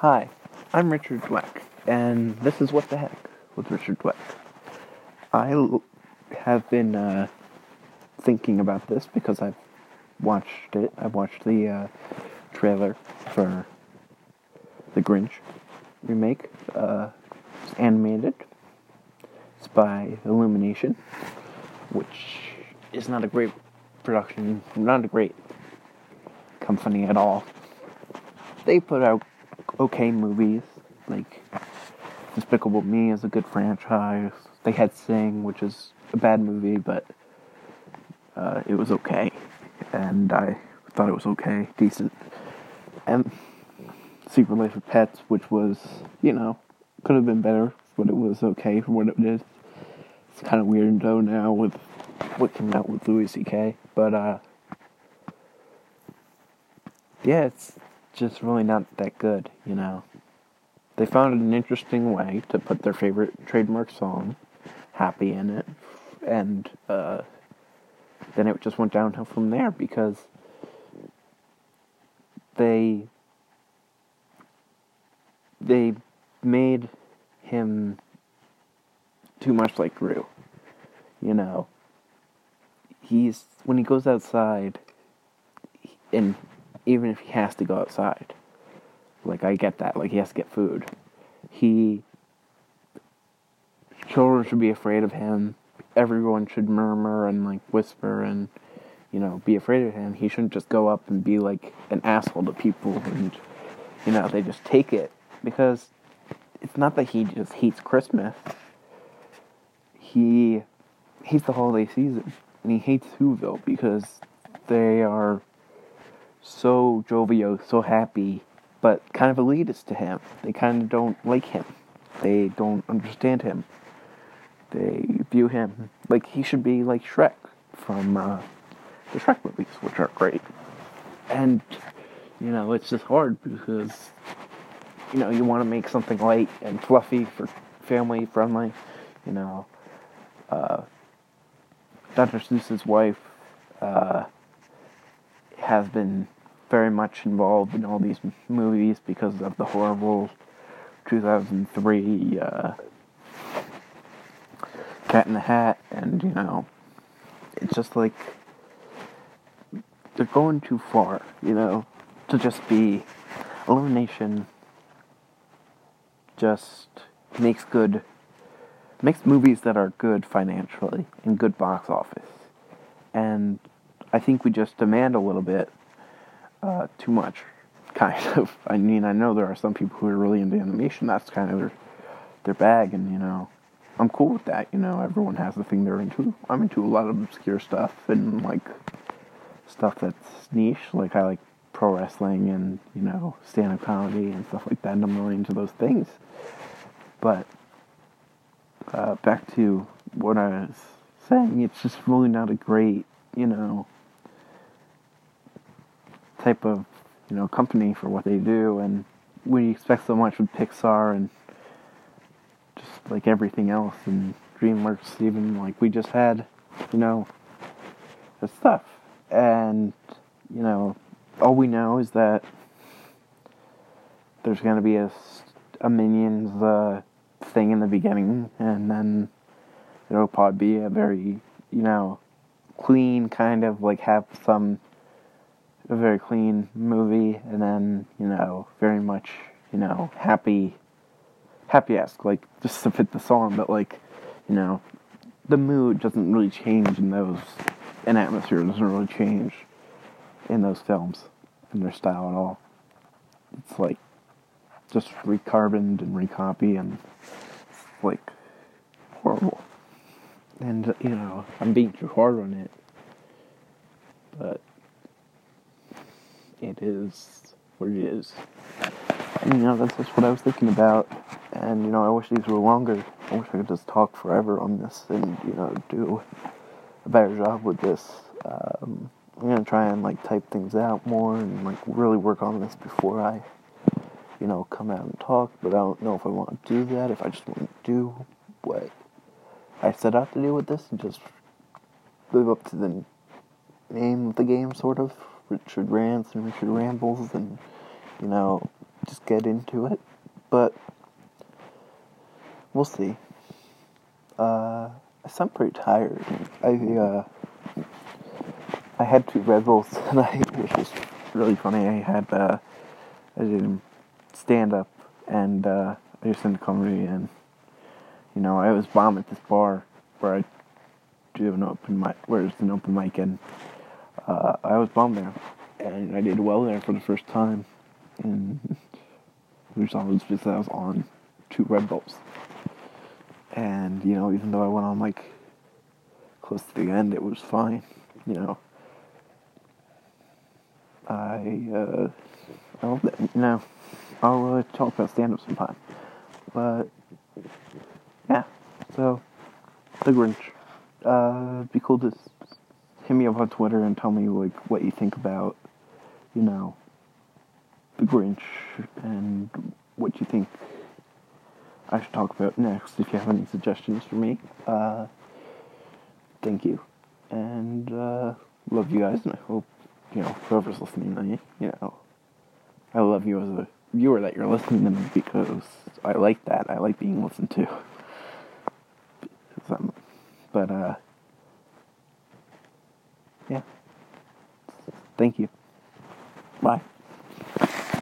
Hi, I'm Richard Dweck, and this is What the Heck with Richard Dweck. I have been thinking about this because I've watched it. I watched the trailer for the Grinch remake. It's animated. It's by Illumination, which is not a great production, not a great company at all. They put out okay movies, like Despicable Me is a good franchise. They had Sing, which is a bad movie, but it was okay, and I thought it was okay, decent. And Secret Life of Pets, which was, you know, could have been better, but it was okay for what it is. It's kind of weird though now with what came out with Louis C.K., but yeah, it's just really not that good, you know. They found an interesting way to put their favorite trademark song, Happy, in it, and then it just went downhill from there because they made him too much like Gru, you know. He's, when he goes outside, and even if he has to go outside, like, I get that, like, he has to get food, children should be afraid of him, everyone should murmur and, like, whisper and, you know, be afraid of him. He shouldn't just go up and be, like, an asshole to people, and, you know, they just take it, because it's not that he just hates Christmas, he hates the holiday season, and he hates Whoville, because they are so jovial, so happy, but kind of elitist to him. They kind of don't like him. They don't understand him. They view him like he should be like Shrek from the Shrek movies, which are great. And, you know, it's just hard because, you know, you want to make something light and fluffy for family-friendly, you know. Dr. Seuss's wife has been very much involved in all these movies because of the horrible 2003 Cat in the Hat, and, you know, it's just like, they're going too far, you know, to just be, Illumination just makes movies that are good financially, and good box office, and I think we just demand a little bit, too much, kind of. I mean, I know there are some people who are really into animation, that's kind of their bag, and, you know, I'm cool with that, you know, everyone has the thing they're into. I'm into a lot of obscure stuff, and, like, stuff that's niche, like, I like pro wrestling, and, you know, stand-up comedy, and stuff like that, and I'm really into those things. But, back to what I was saying, it's just really not a great, you know, type of, you know, company for what they do, and we expect so much with Pixar and just like everything else, and DreamWorks even, like, we just had, you know, the stuff, and, you know, all we know is that there's going to be a Minions thing in the beginning, and then it'll probably be a very, you know, clean kind of, like, have some a very clean movie, and then, you know, very much, you know, happy-esque, like, just to fit the song, but, like, you know, the mood doesn't really change in those, and atmosphere doesn't really change in those films, in their style at all. It's, like, just recarboned and recopy, and it's, like, horrible. And, you know, I'm being too hard on it, but it is what it is. And, you know, that's just what I was thinking about, and, you know, I wish these were longer. I wish I could just talk forever on this and, you know, do a better job with this. I'm going to try and, like, type things out more and, like, really work on this before I, you know, come out and talk, but I don't know if I want to do that, if I just want to do what I set out to do with this and just live up to the name of the game, sort of. Richard Rants and Richard Rambles, and, you know, just get into it, but we'll see. I sound pretty tired. I had 2 Red Bulls tonight, which is really funny. I did stand up, and I just did comedy, and you know, I was bomb at this bar where I do an open mic, where it's an open mic, and I was bomb there, and I did well there for the first time, and the result was just that I was on 2 Red Bulls. And, you know, even though I went on, like, close to the end, it was fine, you know. I'll, you know, I'll talk about stand-up sometime. But, yeah, so, The Grinch. It'd be cool to hit me up on Twitter and tell me, like, what you think about, you know, The Grinch and what you think I should talk about next, if you have any suggestions for me. Thank you. And, love you guys, and I hope, you know, whoever's listening, you know, I love you as a viewer that you're listening to me, because I like that. I like being listened to. But, yeah. Thank you. Bye.